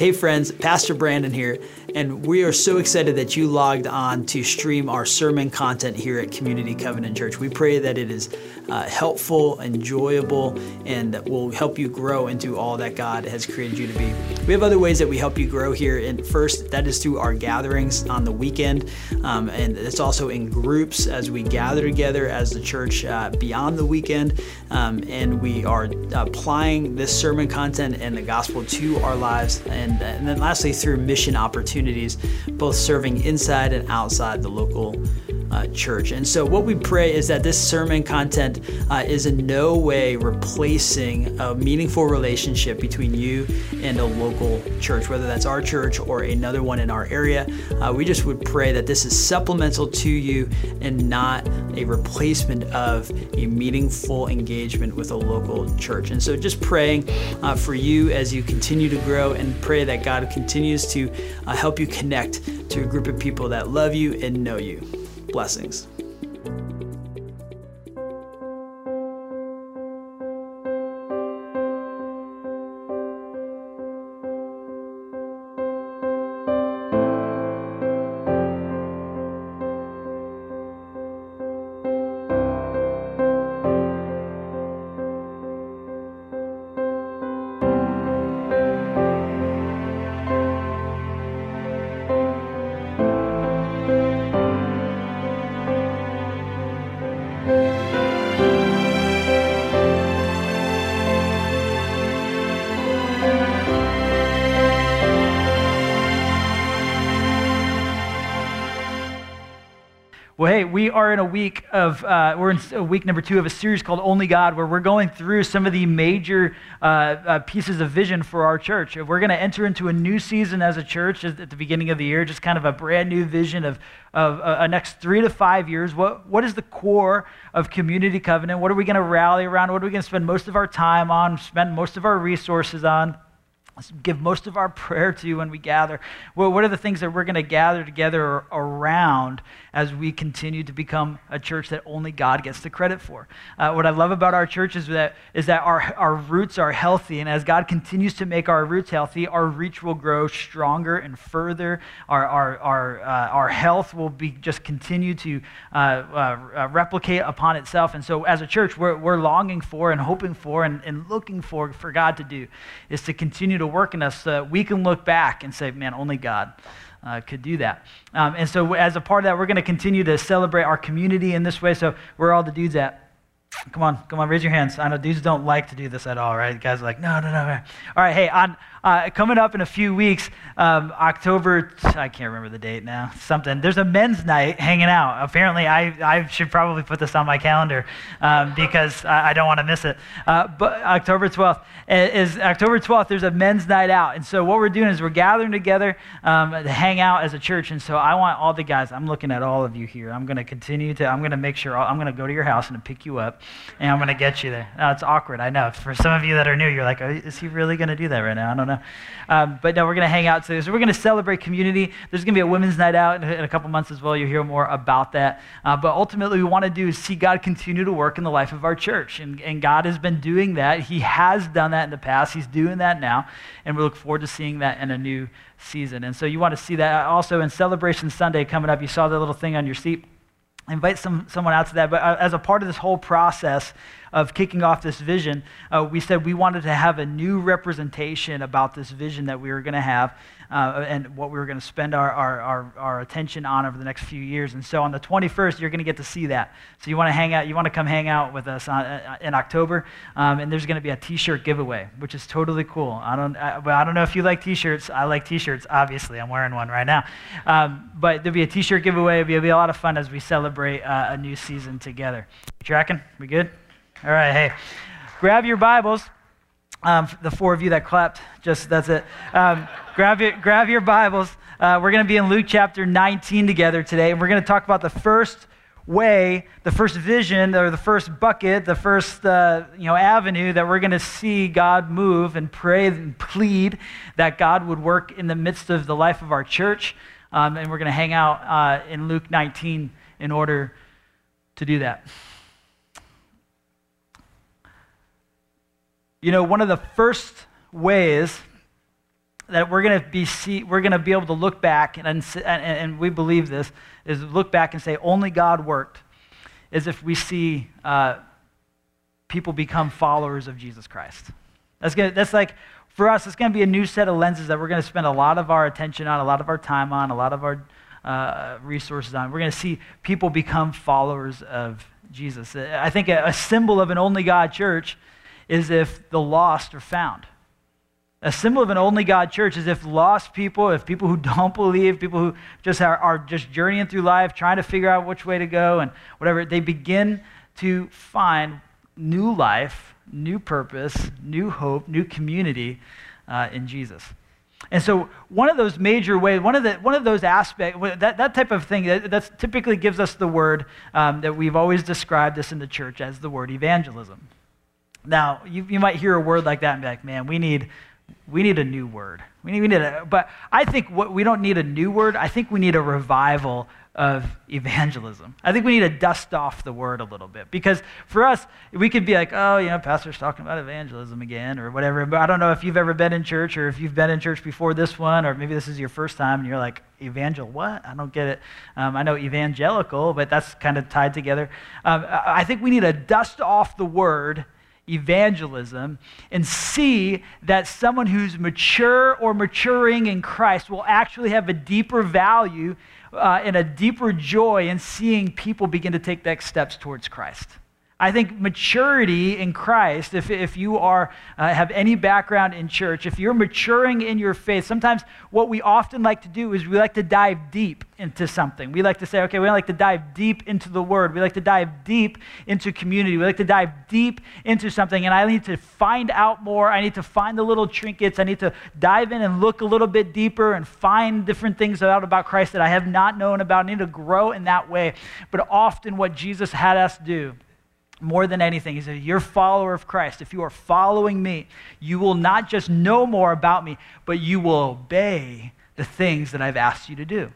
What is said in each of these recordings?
Hey friends, Pastor Brandon here, and we are so excited that you logged on to stream our sermon content here at Community Covenant Church. We pray that it is helpful, enjoyable, and will help you grow into all that God has created you to be. We have other ways that we help you grow here, and first, that is through our gatherings on the weekend, and it's also in groups as we gather together as the church beyond the weekend, and we are applying this sermon content and the gospel to our lives, and then lastly through mission opportunities, both serving inside and outside the local church. And so what we pray is that this sermon content is in no way replacing a meaningful relationship between you and a local church, whether that's our church or another one in our area. We just would pray that this is supplemental to you and not a replacement of a meaningful engagement with a local church. And so just praying for you as you continue to grow, and pray that God continues to help you connect to a group of people that love you and know you. Blessings. Well, hey, we are in a week of, we're in week number 2 of a series called Only God, where we're going through some of the major pieces of vision for our church. We're going to enter into a new season as a church at the beginning of the year, just kind of a brand new vision of next 3 to 5 years. What is the core of Community Covenant? What are we going to rally around? What are we going to spend most of our time on, spend most of our resources on? Let's give most of our prayer to when we gather. Well, what are the things that we're going to gather together around as we continue to become a church that only God gets the credit for? What I love about our church is that our roots are healthy, and as God continues to make our roots healthy, our reach will grow stronger and further. Our health will be just continue to replicate upon itself. And so, as a church, we're longing for and hoping for and looking for God to do is to continue to work in us so that we can look back and say, man, only God could do that. And so as a part of that, we're going to continue to celebrate our community in this way. So where are all the dudes at? Come on, raise your hands. I know dudes don't like to do this at all, right? Guys are like, no. All right, hey, on coming up in a few weeks, October, I can't remember the date now, something. There's a men's night hanging out. Apparently, I should probably put this on my calendar because I don't want to miss it. But October 12th, there's a men's night out. And so what we're doing is we're gathering together to hang out as a church. And so I want all the guys, I'm looking at all of you here. I'm going to make sure, I'm going to go to your house and pick you up, and I'm going to get you there. Now, it's awkward, I know. For some of you that are new, you're like, oh, is he really going to do that right now? I don't know. But no, we're going to hang out today. So we're going to celebrate community. There's going to be a women's night out in a couple months as well. You'll hear more about that. But ultimately, we want to do is see God continue to work in the life of our church. And God has been doing that. He has done that in the past. He's doing that now. And we look forward to seeing that in a new season. And so you want to see that also in Celebration Sunday coming up. You saw the little thing on your seat. Invite someone out to that. But as a part of this whole process of kicking off this vision, we said we wanted to have a new representation about this vision that we were going to have and what we were going to spend our attention on over the next few years. And so on the 21st, you're going to get to see that. So you want to hang out, you want to come hang out with us in October, and there's going to be a T-shirt giveaway, which is totally cool. I don't know if you like T-shirts. I like T-shirts, obviously. I'm wearing one right now. But there'll be a T-shirt giveaway. It'll be a lot of fun as we celebrate a new season together. You tracking? We good? All right, hey, grab your Bibles. The 4 of you that clapped, that's it. Grab your Bibles. We're going to be in Luke chapter 19 together today, and we're going to talk about the first way, the first vision, or the first bucket, the first avenue that we're going to see God move and pray and plead that God would work in the midst of the life of our church, and we're going to hang out in Luke 19 in order to do that. You know, one of the first ways that we're going to be able to look back and we believe this is look back and say only God worked, is if we see people become followers of Jesus Christ. That's like, for us, it's going to be a new set of lenses that we're going to spend a lot of our attention on, a lot of our time on, a lot of our resources on. We're going to see people become followers of Jesus. I think a symbol of an only God church is if the lost are found. A symbol of an only God church is if lost people, if people who don't believe, people who just are just journeying through life, trying to figure out which way to go and whatever, they begin to find new life, new purpose, new hope, new community in Jesus. And so one of those major ways, one of those aspects, that type of thing, that typically gives us the word that we've always described this in the church as the word evangelism. Now, you might hear a word like that and be like, man, we need a new word. But I think we don't need a new word. I think we need a revival of evangelism. I think we need to dust off the word a little bit, because for us, we could be like, oh, pastor's talking about evangelism again or whatever. But I don't know if you've ever been in church, or if you've been in church before this one, or maybe this is your first time and you're like, evangel what? I don't get it. I know evangelical, but that's kind of tied together. I think we need to dust off the word evangelism and see that someone who's mature or maturing in Christ will actually have a deeper value and a deeper joy in seeing people begin to take next steps towards Christ. I think maturity in Christ, if you are have any background in church, if you're maturing in your faith, sometimes what we often like to do is we like to dive deep into something. We like to say, okay, we like to dive deep into the word. We like to dive deep into community. We like to dive deep into something, and I need to find out more. I need to find the little trinkets. I need to dive in and look a little bit deeper and find different things out about Christ that I have not known about. I need to grow in that way. But often what Jesus had us do, more than anything, he said, you're a follower of Christ. If you are following me, you will not just know more about me, but you will obey the things that I've asked you to do.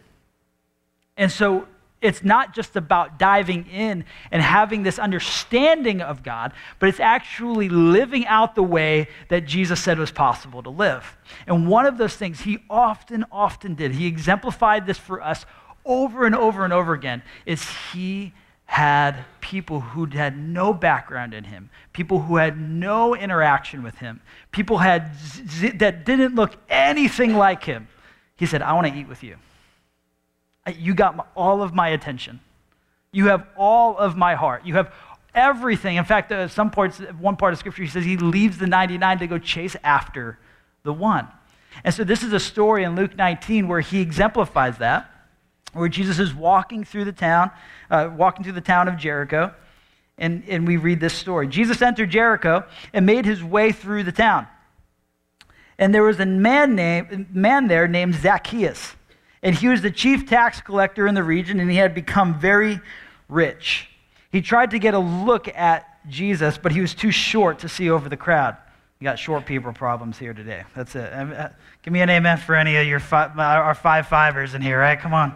And so it's not just about diving in and having this understanding of God, but it's actually living out the way that Jesus said was possible to live. And one of those things he often did, he exemplified this for us over and over and over again, is he had people who had no background in him, people who had no interaction with him, people that didn't look anything like him. He said, I want to eat with you. You got all of my attention. You have all of my heart. You have everything. In fact, at one part of Scripture, he says he leaves the 99 to go chase after the one. And so this is a story in Luke 19 where he exemplifies that, where Jesus is walking through the town of Jericho, and we read this story. Jesus entered Jericho and made his way through the town. And there was a man there named Zacchaeus, and he was the chief tax collector in the region, and he had become very rich. He tried to get a look at Jesus, but he was too short to see over the crowd. You got short people problems here today. That's it. Give me an amen for any of your our five-fivers in here, right? Come on.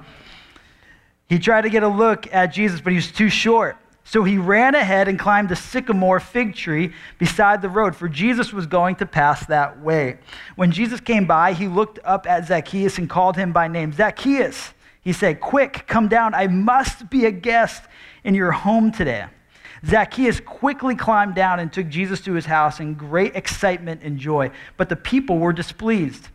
He tried to get a look at Jesus, but he was too short. So he ran ahead and climbed the sycamore fig tree beside the road, for Jesus was going to pass that way. When Jesus came by, he looked up at Zacchaeus and called him by name. Zacchaeus, he said, quick, come down. I must be a guest in your home today. Zacchaeus quickly climbed down and took Jesus to his house in great excitement and joy, but the people were displeased.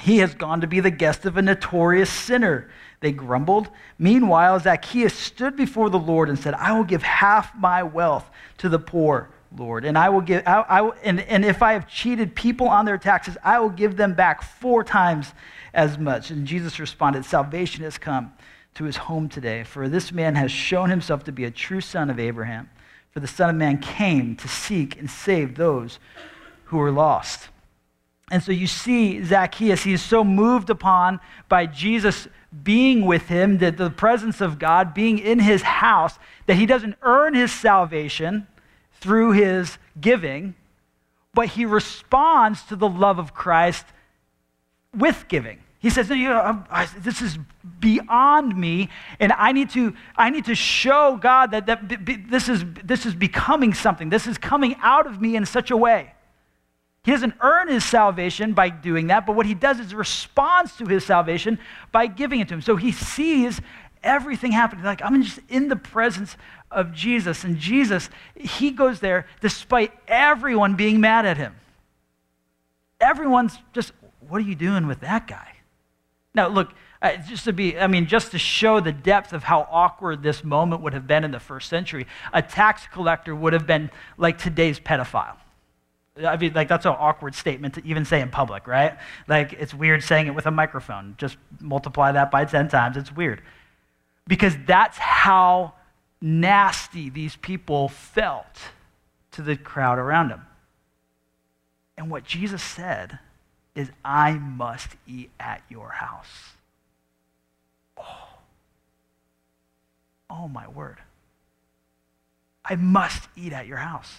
He has gone to be the guest of a notorious sinner, they grumbled. Meanwhile, Zacchaeus stood before the Lord and said, I will give half my wealth to the poor, Lord, and I will, and if I have cheated people on their taxes, I will give them back 4 times as much. And Jesus responded, salvation has come to his home today, for this man has shown himself to be a true son of Abraham, for the Son of Man came to seek and save those who were lost. And so you see Zacchaeus, he is so moved upon by Jesus being with him, that the presence of God being in his house, that he doesn't earn his salvation through his giving, but he responds to the love of Christ with giving. He says, this is beyond me, and I need to show God that this is becoming something. This is coming out of me in such a way He doesn't earn his salvation by doing that, but what he does is responds to his salvation by giving it to him. So he sees everything happening. Like, I'm just in the presence of Jesus. And Jesus, he goes there despite everyone being mad at him. Everyone's just, what are you doing with that guy? Now, look, just to show the depth of how awkward this moment would have been in the first century, a tax collector would have been like today's pedophile. I mean, like, that's an awkward statement to even say in public, right? Like, it's weird saying it with a microphone. Just multiply that by 10 times. It's weird. Because that's how nasty these people felt to the crowd around them. And what Jesus said is, I must eat at your house. Oh my word. I must eat at your house.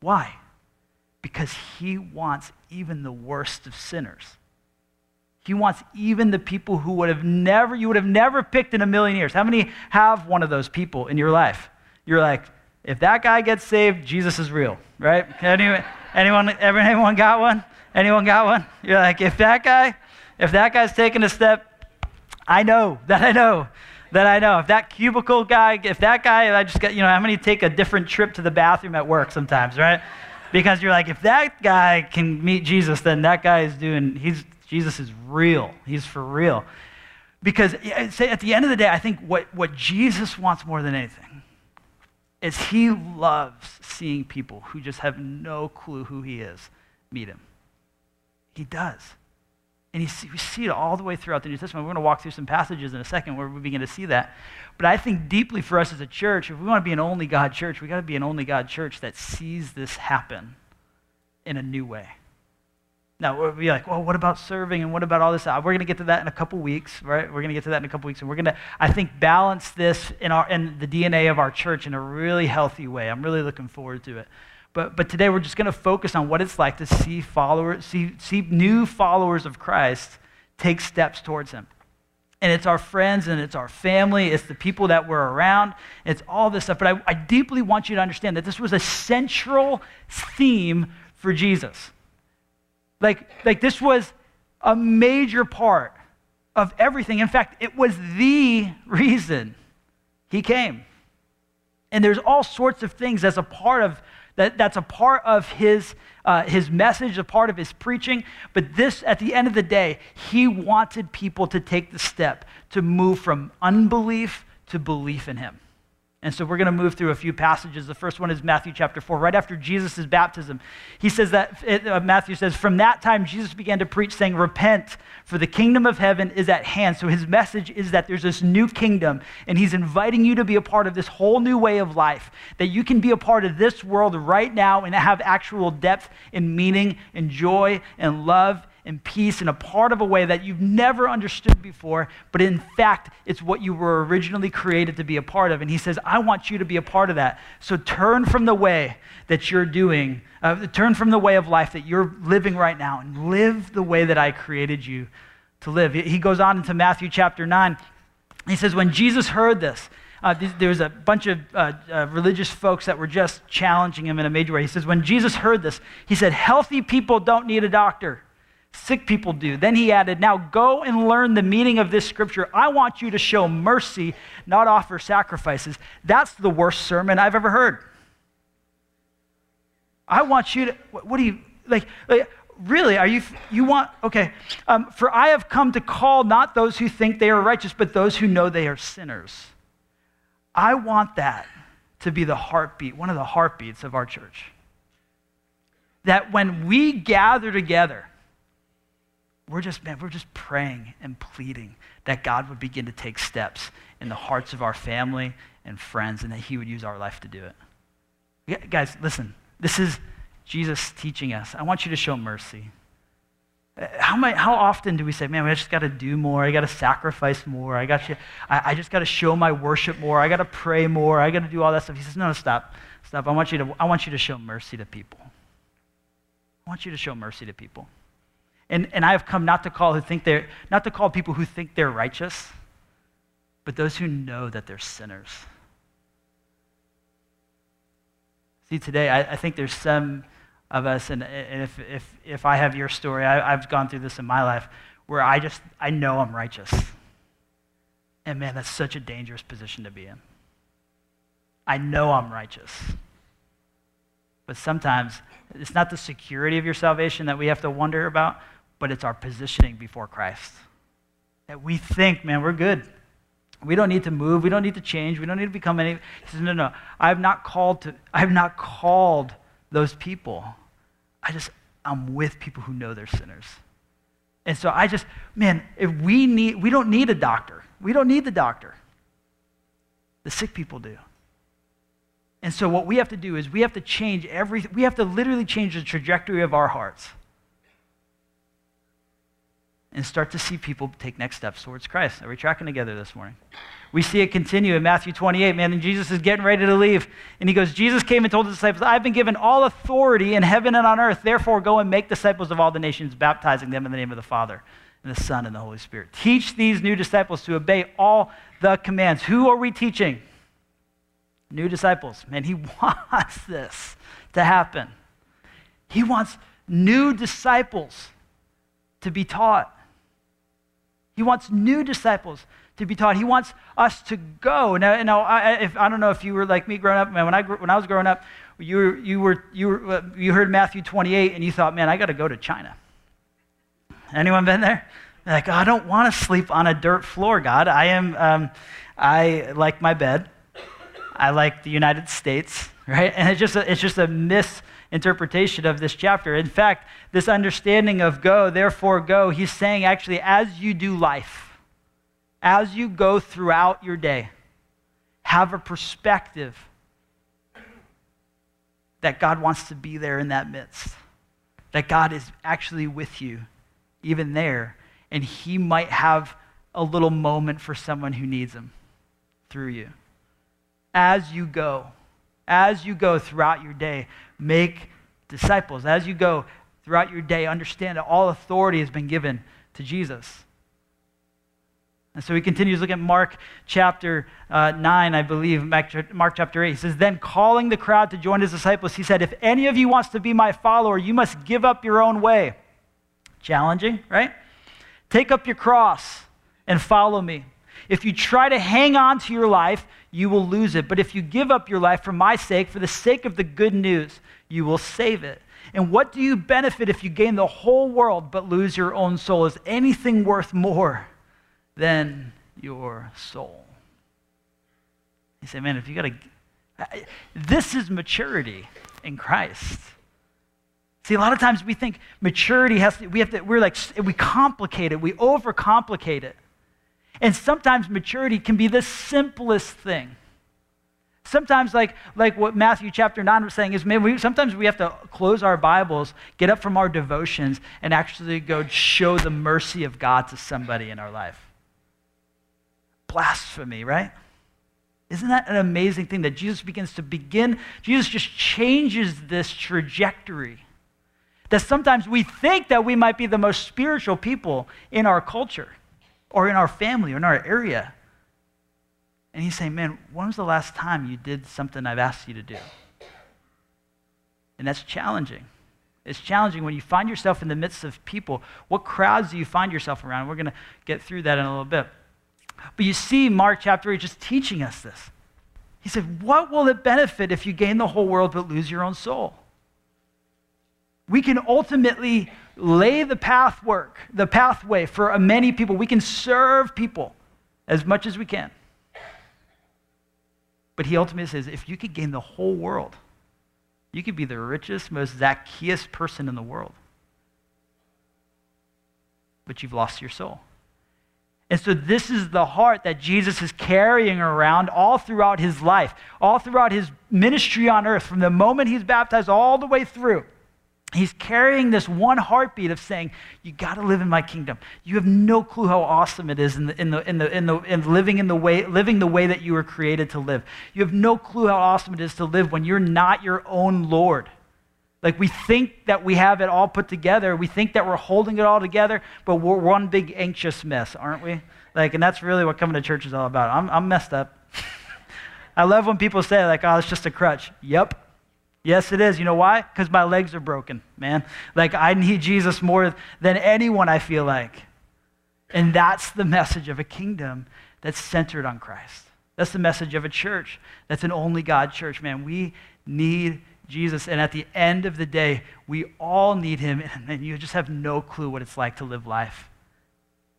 Why? Because he wants even the worst of sinners. He wants even the people who you would have never picked in a million years. How many have one of those people in your life? You're like, if that guy gets saved, Jesus is real, right? Anyone got one? Anyone got one? You're like, if that guy's taking a step, I know. If that cubicle guy, how many take a different trip to the bathroom at work sometimes, right? Because you're like, if that guy can meet Jesus, then that guy is Jesus is real. He's for real. Because at the end of the day, I think what Jesus wants more than anything is he loves seeing people who just have no clue who he is meet him. He does. And we see it all the way throughout the New Testament. We're going to walk through some passages in a second where we begin to see that. But I think deeply for us as a church, if we want to be an only God church, we've got to be an only God church that sees this happen in a new way. Now, we'll be like, well, what about serving and what about all this? We're going to get to that in a couple weeks, right? And we're going to, I think, balance this in the DNA of our church in a really healthy way. I'm really looking forward to it. But today we're just going to focus on what it's like to see new followers of Christ take steps towards him. And it's our friends and it's our family, it's the people that we're around, it's all this stuff. But I deeply want you to understand that this was a central theme for Jesus. Like this was a major part of everything. In fact, it was the reason he came. And there's all sorts of things as a part of that's a part of his message, a part of his preaching. But this, at the end of the day, he wanted people to take the step to move from unbelief to belief in him. And so we're going to move through a few passages. The first one is Matthew chapter 4, right after Jesus' baptism. He says Matthew says, from that time, Jesus began to preach saying, repent, for the kingdom of heaven is at hand. So his message is that there's this new kingdom, and he's inviting you to be a part of this whole new way of life, that you can be a part of this world right now and have actual depth and meaning and joy and love and peace in a part of a way that you've never understood before, but in fact, it's what you were originally created to be a part of. And he says, I want you to be a part of that. So turn from the way that you're doing, turn from the way of life that you're living right now and live the way that I created you to live. He goes on into Matthew chapter 9. He says, when Jesus heard this, there was a bunch of religious folks that were just challenging him in a major way. He says, when Jesus heard this, he said, healthy people don't need a doctor. Sick people do. Then he added, now go and learn the meaning of this scripture. I want you to show mercy, not offer sacrifices. That's the worst sermon I've ever heard. I want you to, what do you, like really, for I have come to call not those who think they are righteous, but those who know they are sinners. I want that to be the heartbeat, one of the heartbeats of our church. That when we gather together, we're just praying and pleading that God would begin to take steps in the hearts of our family and friends and that he would use our life to do it. Yeah, guys, listen, this is Jesus teaching us. I want you to show mercy. How often do we say, man, I just got to do more. I got to sacrifice more. I just got to show my worship more. I got to pray more. I got to do all that stuff. He says, no, stop. I want you to show mercy to people. And I have come not to call people who think they're righteous, but those who know that they're sinners. See, today I think there's some of us, and if I have your story, I've gone through this in my life, where I know I'm righteous. And man, that's such a dangerous position to be in. I know I'm righteous. But sometimes it's not the security of your salvation that we have to wonder about, but it's our positioning before Christ. That we think, man, we're good. We don't need to move. We don't need to change. We don't need to become any. He says, no. I have not called those people. I'm with people who know they're sinners. And so we don't need a doctor. We don't need the doctor. The sick people do. And so what we have to do is we have to change everything. We have to literally change the trajectory of our hearts and start to see people take next steps towards Christ. Are we tracking together this morning? We see it continue in Matthew 28, man, and Jesus is getting ready to leave. And he goes, Jesus came and told the disciples, I've been given all authority in heaven and on earth, therefore go and make disciples of all the nations, baptizing them in the name of the Father and the Son and the Holy Spirit. Teach these new disciples to obey all the commands. Who are we teaching? New disciples. Man, he wants this to happen. He wants new disciples to be taught. He wants new disciples to be taught. He wants us to go. Now I don't know if you were like me growing up. Man, when I was growing up, you heard Matthew 28 and you thought, man, I got to go to China. Anyone been there? Like, oh, I don't want to sleep on a dirt floor, God. I like my bed. I like the United States, right? And it's just a misinterpretation of this chapter. In fact, this understanding of go, therefore go, he's saying actually as you do life, as you go throughout your day, have a perspective that God wants to be there in that midst, that God is actually with you even there, and he might have a little moment for someone who needs him through you. As you go throughout your day, make disciples. As you go throughout your day, understand that all authority has been given to Jesus. And so he continues, look at Mark chapter 9, I believe, Mark chapter 8. He says, then calling the crowd to join his disciples, he said, if any of you wants to be my follower, you must give up your own way. Challenging, right? Take up your cross and follow me. If you try to hang on to your life, you will lose it. But if you give up your life for my sake, for the sake of the good news, you will save it. And what do you benefit if you gain the whole world but lose your own soul? Is anything worth more than your soul? You say, man, if you got to... This is maturity in Christ. See, a lot of times we think maturity we complicate it. We overcomplicate it. And sometimes maturity can be the simplest thing. Sometimes like what Matthew chapter 9 was saying is, man, sometimes we have to close our Bibles, get up from our devotions, and actually go show the mercy of God to somebody in our life. Blasphemy, right? Isn't that an amazing thing that Jesus just changes this trajectory. That sometimes we think that we might be the most spiritual people in our culture, or in our family, or in our area. And he's saying, man, when was the last time you did something I've asked you to do? And that's challenging. It's challenging when you find yourself in the midst of people. What crowds do you find yourself around? We're going to get through that in a little bit. But you see Mark chapter 8 just teaching us this. He said, what will it benefit if you gain the whole world but lose your own soul? We can ultimately lay the pathway for many people. We can serve people as much as we can. But he ultimately says, if you could gain the whole world, you could be the richest, most Zacchaeus person in the world. But you've lost your soul. And so this is the heart that Jesus is carrying around all throughout his life, all throughout his ministry on earth, from the moment he's baptized all the way through. He's carrying this one heartbeat of saying, you got to live in my kingdom. You have no clue how awesome it is living the way that you were created to live. You have no clue how awesome it is to live when you're not your own Lord. Like, we think that we have it all put together. We think that we're holding it all together, but we're one big anxious mess, aren't we? Like, and that's really what coming to church is all about. I'm messed up. I love when people say, like, oh, it's just a crutch. Yep. Yes, it is. You know why? Because my legs are broken, man. Like, I need Jesus more than anyone, I feel like. And that's the message of a kingdom that's centered on Christ. That's the message of a church that's an only God church, man. We need Jesus. And at the end of the day, we all need him. And you just have no clue what it's like to live life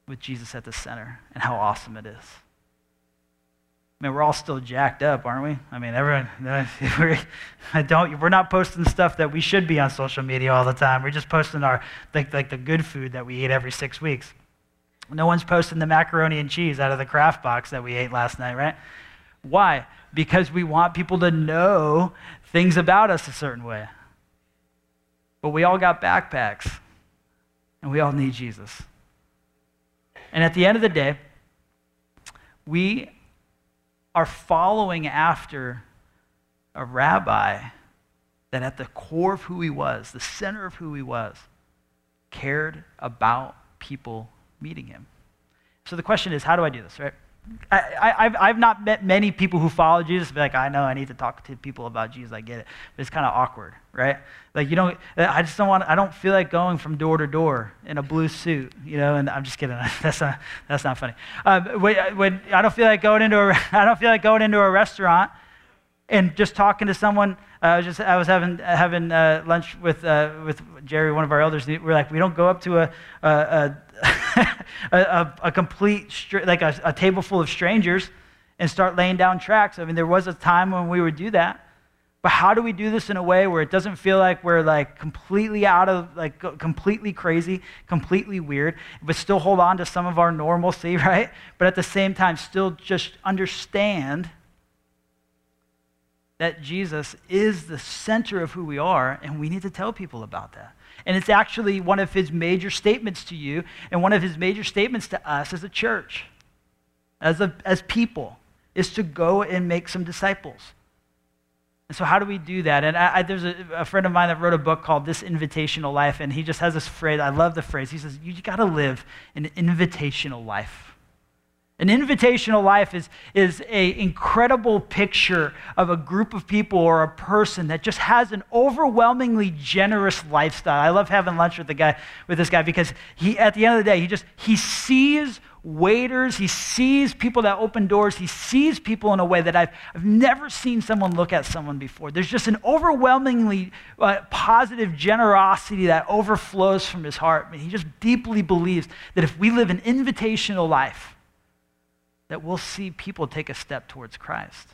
with Jesus at the center and how awesome it is. Man, we're all still jacked up, aren't we? I mean, everyone, we're not posting stuff that we should be on social media all the time. We're just posting our, like the good food that we eat every 6 weeks. No one's posting the macaroni and cheese out of the Kraft box that we ate last night, right? Why? Because we want people to know things about us a certain way. But we all got backpacks, and we all need Jesus. And at the end of the day, we are following after a rabbi that at the core of who he was, the center of who he was, cared about people meeting him. So the question is, how do I do this, right? I've not met many people who follow Jesus be like, I know I need to talk to people about Jesus, I get it. But it's kind of awkward, right? Like, I don't feel like going from door to door in a blue suit, you know, and I'm just kidding. That's not funny. I don't feel like going into a restaurant and just talking to someone. I was having lunch with Jerry, one of our elders. We're like, we don't go up to a table full of strangers and start laying down tracts. I mean, there was a time when we would do that, but how do we do this in a way where it doesn't feel like we're like completely out of, like completely crazy, completely weird, but still hold on to some of our normalcy, right? But at the same time, still just understand that Jesus is the center of who we are, and we need to tell people about that. And it's actually one of his major statements to you and one of his major statements to us as a church, as people, is to go and make some disciples. And so how do we do that? And there's a friend of mine that wrote a book called This Invitational Life, and he just has this phrase. I love the phrase. He says, you got to live an invitational life. An invitational life is an incredible picture of a group of people or a person that just has an overwhelmingly generous lifestyle. I love having lunch with this guy because at the end of the day, he sees waiters, he sees people that open doors, he sees people in a way that I've never seen someone look at someone before. There's just an overwhelmingly positive generosity that overflows from his heart. I mean, he just deeply believes that if we live an invitational life, that we'll see people take a step towards Christ.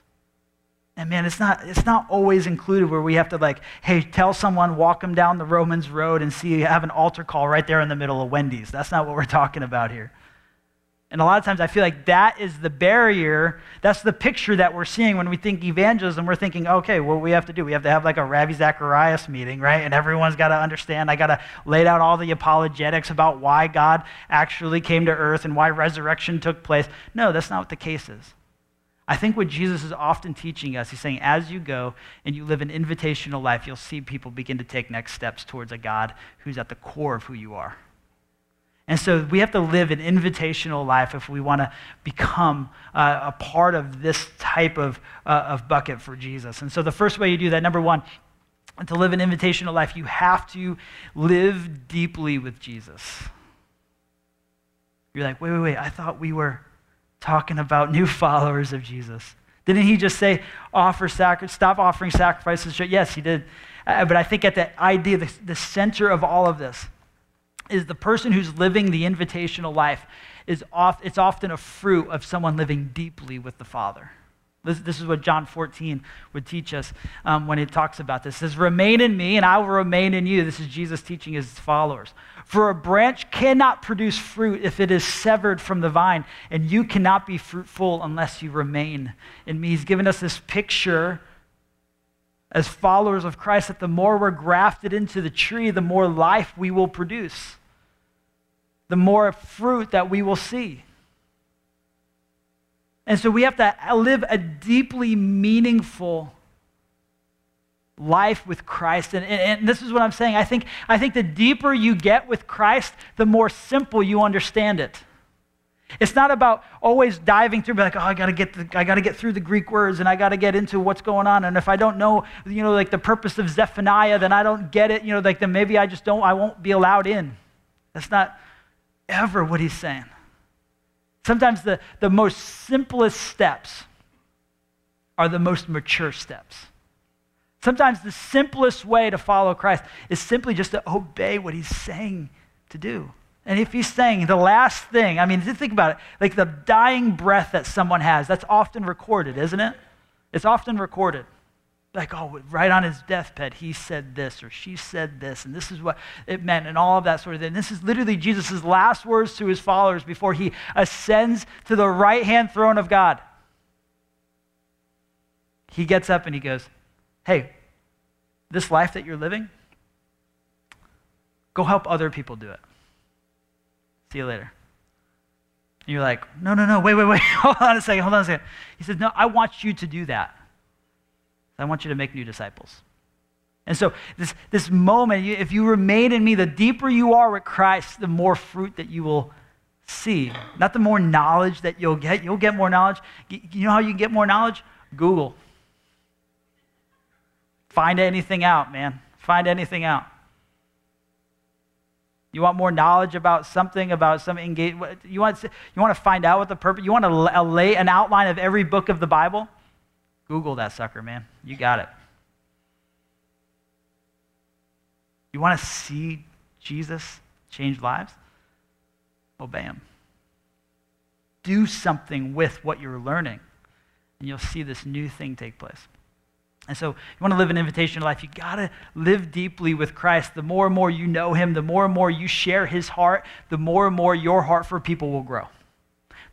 And man, it's not always included where we have to like, hey, tell someone, walk them down the Romans road and have an altar call right there in the middle of Wendy's. That's not what we're talking about here. And a lot of times I feel like that is the barrier, that's the picture that we're seeing when we think evangelism. We're thinking, okay, what we have to do, we have to have like a Ravi Zacharias meeting, right? And everyone's got to understand, I got to lay down all the apologetics about why God actually came to earth and why resurrection took place. No, that's not what the case is. I think what Jesus is often teaching us, he's saying, as you go and you live an invitational life, you'll see people begin to take next steps towards a God who's at the core of who you are. And so we have to live an invitational life if we want to become a part of this type of bucket for Jesus. And so the first way you do that, number one, to live an invitational life, you have to live deeply with Jesus. You're like, wait, I thought we were talking about new followers of Jesus. Didn't he just say, stop offering sacrifices? Yes, he did. But I think at the idea, the center of all of this, is the person who's living the invitational life it's often a fruit of someone living deeply with the Father. This is what John 14 would teach us when it talks about this. It says, remain in me and I will remain in you. This is Jesus teaching his followers. For a branch cannot produce fruit if it is severed from the vine, and you cannot be fruitful unless you remain in me. He's given us this picture as followers of Christ that the more we're grafted into the tree, the more life we will produce, the more fruit that we will see. And so we have to live a deeply meaningful life with Christ. And this is what I'm saying. I think the deeper you get with Christ, the more simple you understand it. It's not about always diving through, like, oh, I gotta get through the Greek words, and I gotta get into what's going on. And if I don't know, like the purpose of Zephaniah, then I don't get it. Then maybe I won't be allowed in. That's not ever what he's saying. Sometimes the most simplest steps are the most mature steps. Sometimes the simplest way to follow Christ is simply just to obey what he's saying to do. And if he's saying the last thing, think about it, like the dying breath that someone has, that's often recorded, isn't it? It's often recorded. Like, oh, right on his deathbed, he said this, or she said this, and this is what it meant, and all of that sort of thing. And this is literally Jesus' last words to his followers before he ascends to the right-hand throne of God. He gets up and he goes, hey, this life that you're living, go help other people do it. See you later. And you're like, no, wait. Hold on a second. He says, no, I want you to do that. I want you to make new disciples. And so this moment, if you remain in me, the deeper you are with Christ, the more fruit that you will see. Not the more knowledge that you'll get. You'll get more knowledge. You know how you can get more knowledge? Google. Find anything out, man. Find anything out. You want more knowledge about some engagement? You want to find out what the purpose? You want to lay an outline of every book of the Bible? Google that sucker, man. You got it. You want to see Jesus change lives? Obey him. Do something with what you're learning, and you'll see this new thing take place. And so you want to live an invitational life, you got to live deeply with Christ. The more and more you know him, the more and more you share his heart, the more and more your heart for people will grow.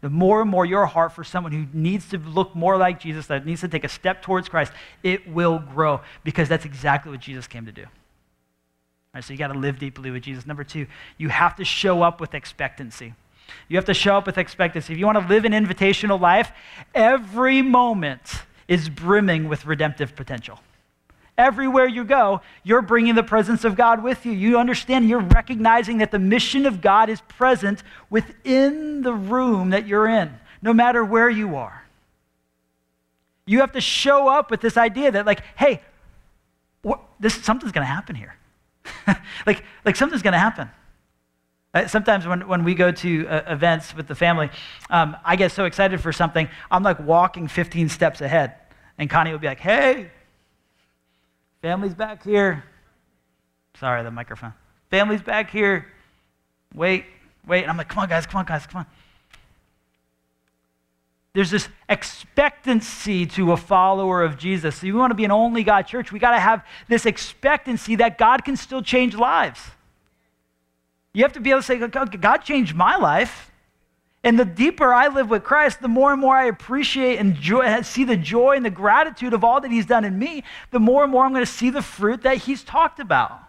The more and more your heart for someone who needs to look more like Jesus, that needs to take a step towards Christ, it will grow, because that's exactly what Jesus came to do. All right, so you got to live deeply with Jesus. Number two, you have to show up with expectancy. You have to show up with expectancy. If you want to live an invitational life, every moment is brimming with redemptive potential. Everywhere you go, you're bringing the presence of God with you. You understand, you're recognizing that the mission of God is present within the room that you're in, no matter where you are. You have to show up with this idea that, like, hey, something's gonna happen here. like something's gonna happen. Sometimes when we go to events with the family, I get so excited for something, I'm like walking 15 steps ahead. And Connie will be like, hey, family's back here. Sorry, the microphone. Family's back here. Wait. And I'm like, come on, guys. There's this expectancy to a follower of Jesus. So you want to be an only God church, we got to have this expectancy that God can still change lives. You have to be able to say, God changed my life. And the deeper I live with Christ, the more and more I appreciate and see the joy and the gratitude of all that he's done in me, the more and more I'm going to see the fruit that he's talked about.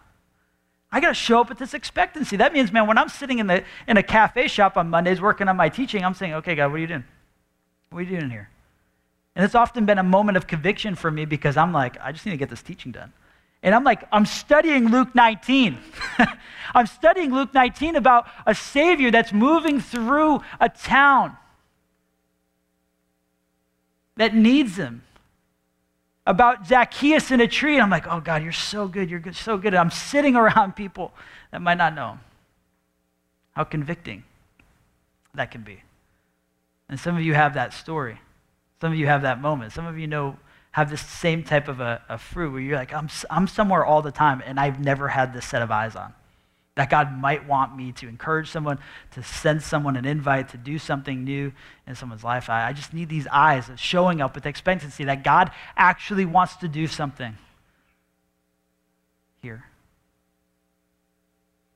I got to show up with this expectancy. That means, man, when I'm sitting in a cafe shop on Mondays working on my teaching, I'm saying, okay, God, what are you doing? What are you doing here? And it's often been a moment of conviction for me, because I'm like, I just need to get this teaching done. And I'm like, I'm studying Luke 19. I'm studying Luke 19 about a Savior that's moving through a town that needs him. About Zacchaeus in a tree. And I'm like, oh God, you're so good. You're good, so good. And I'm sitting around people that might not know him. How convicting that can be. And some of you have that story. Some of you have that moment. Some of you have this same type of a fruit where you're like, I'm somewhere all the time and I've never had this set of eyes on. That God might want me to encourage someone, to send someone an invite, to do something new in someone's life. I just need these eyes of showing up with expectancy that God actually wants to do something here.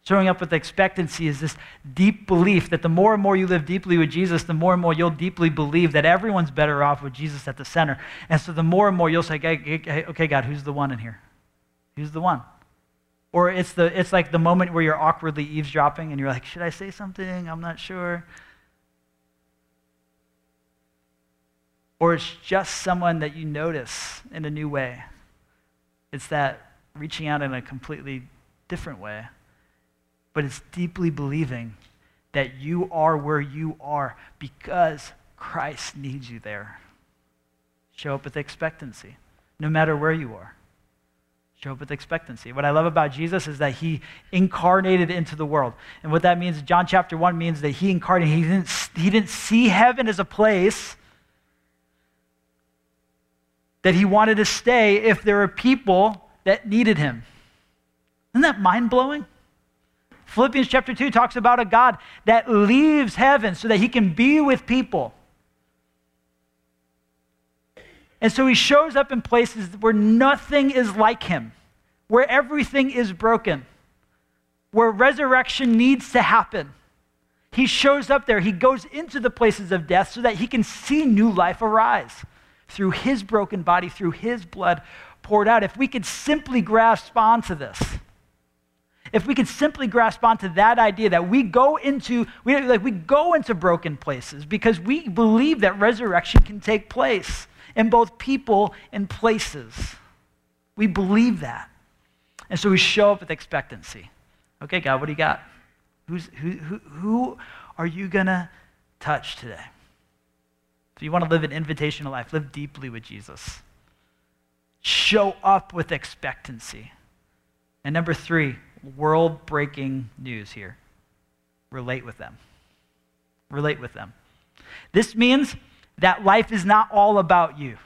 Showing up with expectancy is this deep belief that the more and more you live deeply with Jesus, the more and more you'll deeply believe that everyone's better off with Jesus at the center. And so the more and more you'll say, hey, okay, God, who's the one in here? Who's the one? Or it's like the moment where you're awkwardly eavesdropping and you're like, should I say something? I'm not sure. Or it's just someone that you notice in a new way. It's that reaching out in a completely different way. But it's deeply believing that you are where you are because Christ needs you there. Show up with expectancy, no matter where you are. Show up with expectancy. What I love about Jesus is that he incarnated into the world. And what that means, John chapter 1 means that he incarnated. He didn't see heaven as a place that he wanted to stay if there were people that needed him. Isn't that mind-blowing? Philippians chapter 2 talks about a God that leaves heaven so that he can be with people. And so he shows up in places where nothing is like him, where everything is broken, where resurrection needs to happen. He shows up there. He goes into the places of death so that he can see new life arise through his broken body, through his blood poured out. If we could simply grasp onto this, if we could simply grasp onto that idea that we go into broken places because we believe that resurrection can take place in both people and places. We believe that. And so we show up with expectancy. Okay, God, what do you got? Who are you gonna touch today? If you wanna live an invitational life, live deeply with Jesus. Show up with expectancy. And number 3, world-breaking news here. Relate with them. Relate with them. This means that life is not all about you.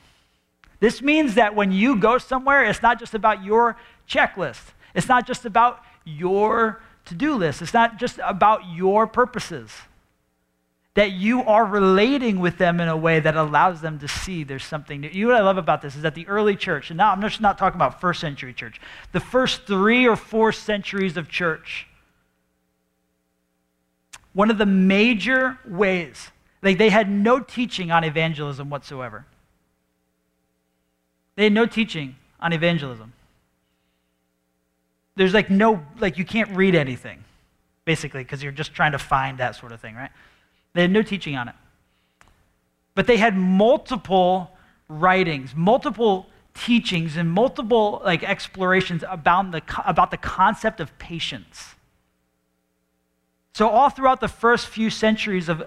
This means that when you go somewhere, it's not just about your checklist. It's not just about your to-do list. It's not just about your purposes. That you are relating with them in a way that allows them to see there's something new. You know what I love about this is that the early church, and now I'm just not talking about first century church, the first 3 or 4 centuries of church, one of the major ways, they had no teaching on evangelism whatsoever. They had no teaching on evangelism. There's you can't read anything, basically, because you're just trying to find that sort of thing, right? They had no teaching on it. But they had multiple writings, multiple teachings, and multiple explorations about the concept of patience. So all throughout the first few centuries of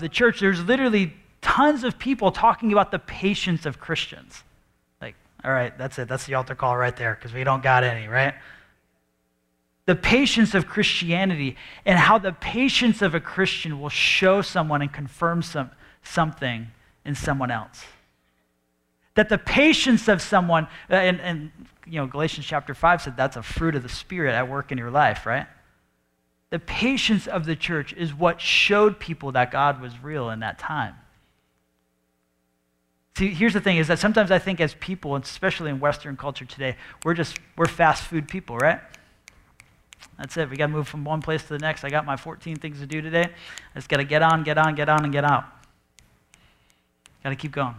the church, there's literally tons of people talking about the patience of Christians. All right, that's it. That's the altar call right there because we don't got any, right? The patience of Christianity and how the patience of a Christian will show someone and confirm something in someone else. That the patience of someone, and Galatians chapter 5 said that's a fruit of the Spirit at work in your life, right? The patience of the church is what showed people that God was real in that time. See, here's the thing is that sometimes I think as people, especially in Western culture today, we're fast food people, right? That's it. We got to move from one place to the next. I got my 14 things to do today. I just got to get on, and get out. Got to keep going.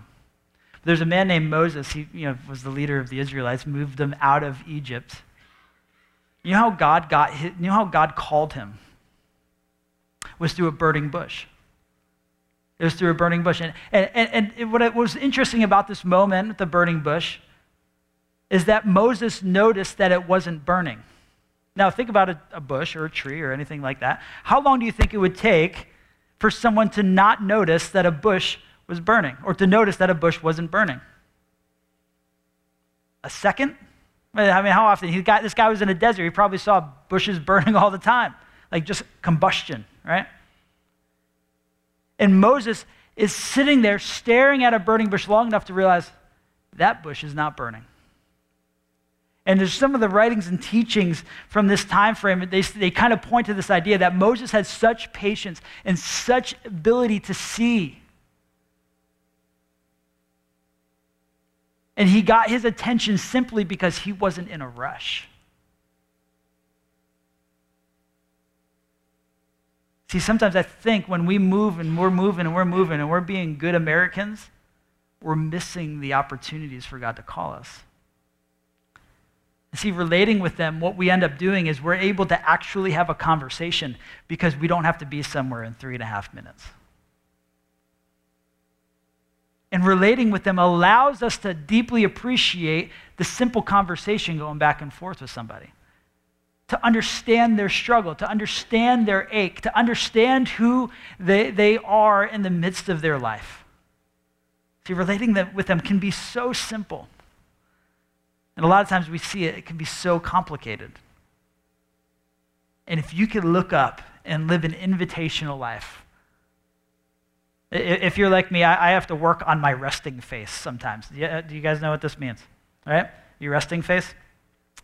But there's a man named Moses. He was the leader of the Israelites, moved them out of Egypt. You know how God called him? It was through a burning bush. It was through a burning bush. And what was interesting about this moment, the burning bush, is that Moses noticed that it wasn't burning. Now think about a bush or a tree or anything like that. How long do you think it would take for someone to not notice that a bush was burning or to notice that a bush wasn't burning? A second? I mean, how often? This guy was in a desert. He probably saw bushes burning all the time, just combustion, right? And Moses is sitting there staring at a burning bush long enough to realize that bush is not burning. And there's some of the writings and teachings from this time frame, they kind of point to this idea that Moses had such patience and such ability to see. And he got his attention simply because he wasn't in a rush. See, sometimes I think when we move and we're moving and we're being good Americans, we're missing the opportunities for God to call us. See, relating with them, what we end up doing is we're able to actually have a conversation because we don't have to be somewhere in 3.5 minutes. And relating with them allows us to deeply appreciate the simple conversation going back and forth with somebody. to understand their struggle, to understand their ache, to understand who they are in the midst of their life. See, relating with them can be so simple. And a lot of times we see it can be so complicated. And if you could look up and live an invitational life, if you're like me, I have to work on my resting face sometimes. Do you guys know what this means? All right, your resting face?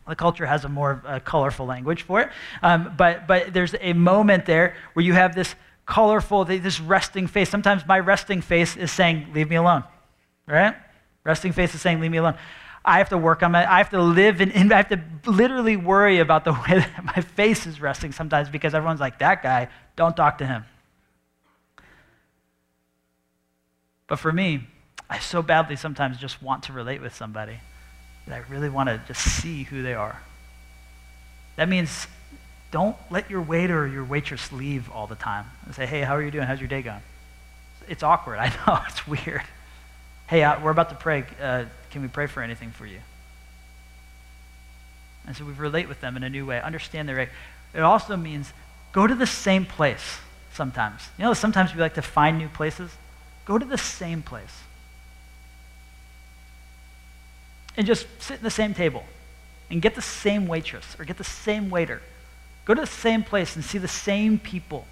The culture has a more colorful language for it. But there's a moment there where you have this colorful, this resting face. Sometimes my resting face is saying, leave me alone, right? Resting face is saying, leave me alone. I have to work on it. I have to live and I have to literally worry about the way that my face is resting sometimes because everyone's like, that guy, don't talk to him. But for me, I so badly sometimes just want to relate with somebody that I really want to just see who they are. That means don't let your waiter or your waitress leave all the time and say, hey, how are you doing? How's your day going? It's awkward, I know, it's weird. Hey, we're about to pray. Can we pray for anything for you? And so we relate with them in a new way, understand their ache. It also means go to the same place sometimes. You know, sometimes we like to find new places. Go to the same place. And just sit at the same table and get the same waitress or get the same waiter. Go to the same place and see the same people.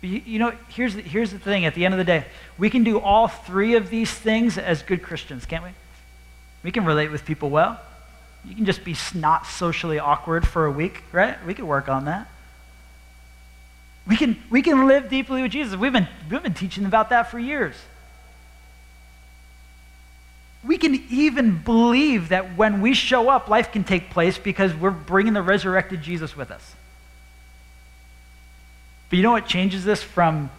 But you know, here's the thing at the end of the day. We can do all three of these things as good Christians, can't we? We can relate with people well. You can just be not socially awkward for a week, right? We can work on that. We can live deeply with Jesus. We've been teaching about that for years. We can even believe that when we show up, life can take place because we're bringing the resurrected Jesus with us. But you know what changes this from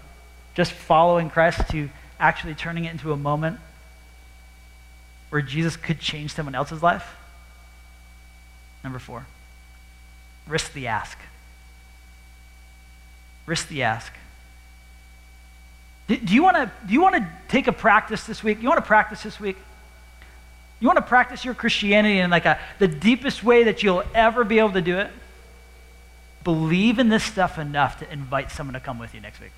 just following Christ to actually turning it into a moment where Jesus could change someone else's life? Number 4, risk the ask. Risk the ask. Do you want to take a practice this week? You want to practice this week? You want to practice your Christianity in like the deepest way that you'll ever be able to do it? Believe in this stuff enough to invite someone to come with you next week.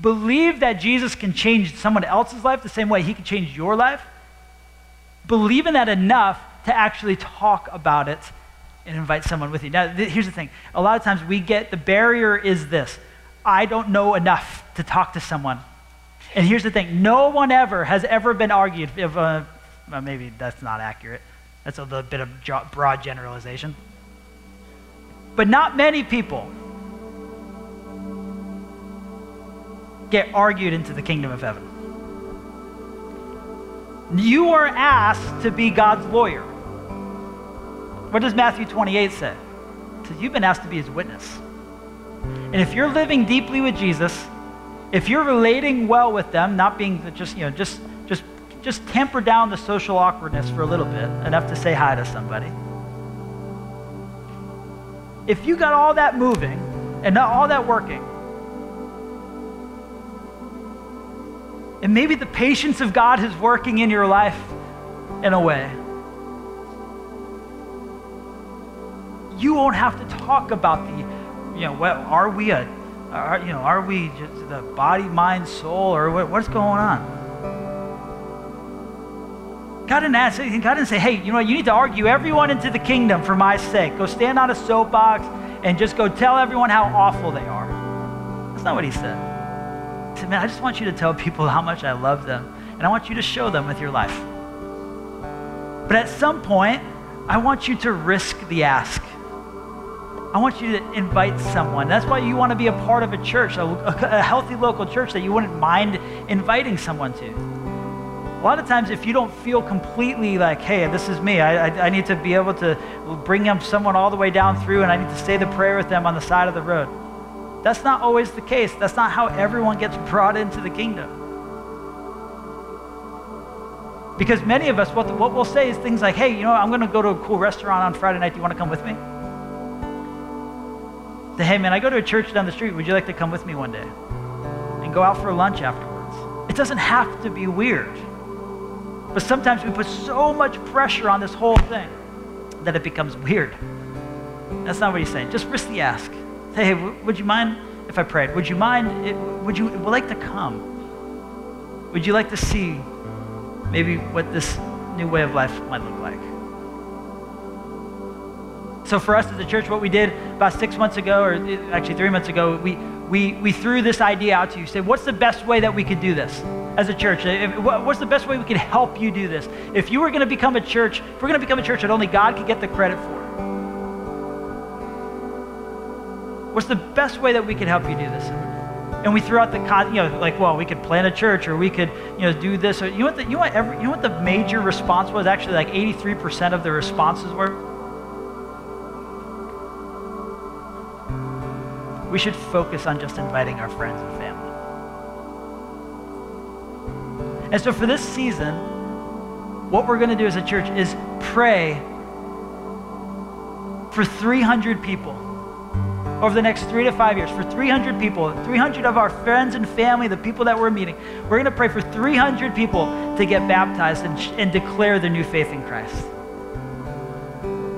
Believe that Jesus can change someone else's life the same way he can change your life. Believe in that enough to actually talk about it and invite someone with you. Now, here's the thing. A lot of times the barrier is this. I don't know enough to talk to someone. And here's the thing. No one has ever been argued. Well, maybe that's not accurate. That's a little bit of broad generalization. But not many people get argued into the kingdom of heaven. You are asked to be God's lawyer. What does Matthew 28 say? It says, you've been asked to be his witness. And if you're living deeply with Jesus, if you're relating well with them, not being just tamper down the social awkwardness for a little bit, enough to say hi to somebody. If you got all that moving and all that working, and maybe the patience of God is working in your life in a way, you won't have to talk about are we just the body, mind, soul, or what's going on? God didn't say, hey, you know what, you need to argue everyone into the kingdom for my sake. Go stand on a soapbox and just go tell everyone how awful they are. That's not what he said. He said, man, I just want you to tell people how much I love them, and I want you to show them with your life. But at some point, I want you to risk the ask. I want you to invite someone. That's why you want to be a part of a church, a healthy local church that you wouldn't mind inviting someone to. A lot of times, if you don't feel completely like, hey, this is me, I need to be able to bring up someone all the way down through and I need to say the prayer with them on the side of the road. That's not always the case. That's not how everyone gets brought into the kingdom. Because many of us, what we'll say is things like, hey, you know, I'm going to go to a cool restaurant on Friday night. Do you want to come with me? Hey, man, I go to a church down the street. Would you like to come with me one day and go out for lunch afterwards? It doesn't have to be weird. But sometimes we put so much pressure on this whole thing. that it becomes weird. That's not what he's saying. Just briskly ask. Say, hey, would you mind if I prayed? Would you mind? Would you like to come? Would you like to see maybe what this new way of life might look like? So for us as a church, what we did about 6 months ago, or actually 3 months ago, we threw this idea out to you. Say, what's the best way that we could do this as a church? What's the best way we could help you do this? If you were going to become a church, if we're going to become a church that only God could get the credit for, what's the best way that we could help you do this? And we threw out the, well, we could plant a church, or we could, do this. Or you know what the major response was? Actually, like 83% of the responses were, we should focus on just inviting our friends and family. And so for this season, what we're going to do as a church is pray for 300 people over the next 3 to 5 years, for 300 people, 300 of our friends and family, the people that we're meeting. We're going to pray for 300 people to get baptized and declare their new faith in Christ.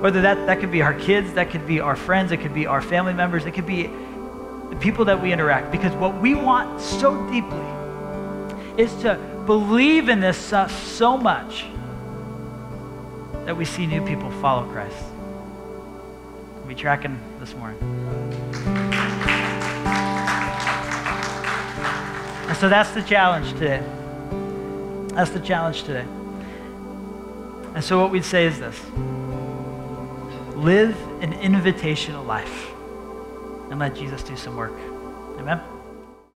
Whether that could be our kids, that could be our friends, it could be our family members, it could be the people that we interact, because what we want so deeply is to believe in this stuff so much that we see new people follow Christ. We'll be tracking this morning. And so that's the challenge today. That's the challenge today. And so what we'd say is this: live an invitational life and let Jesus do some work. Amen?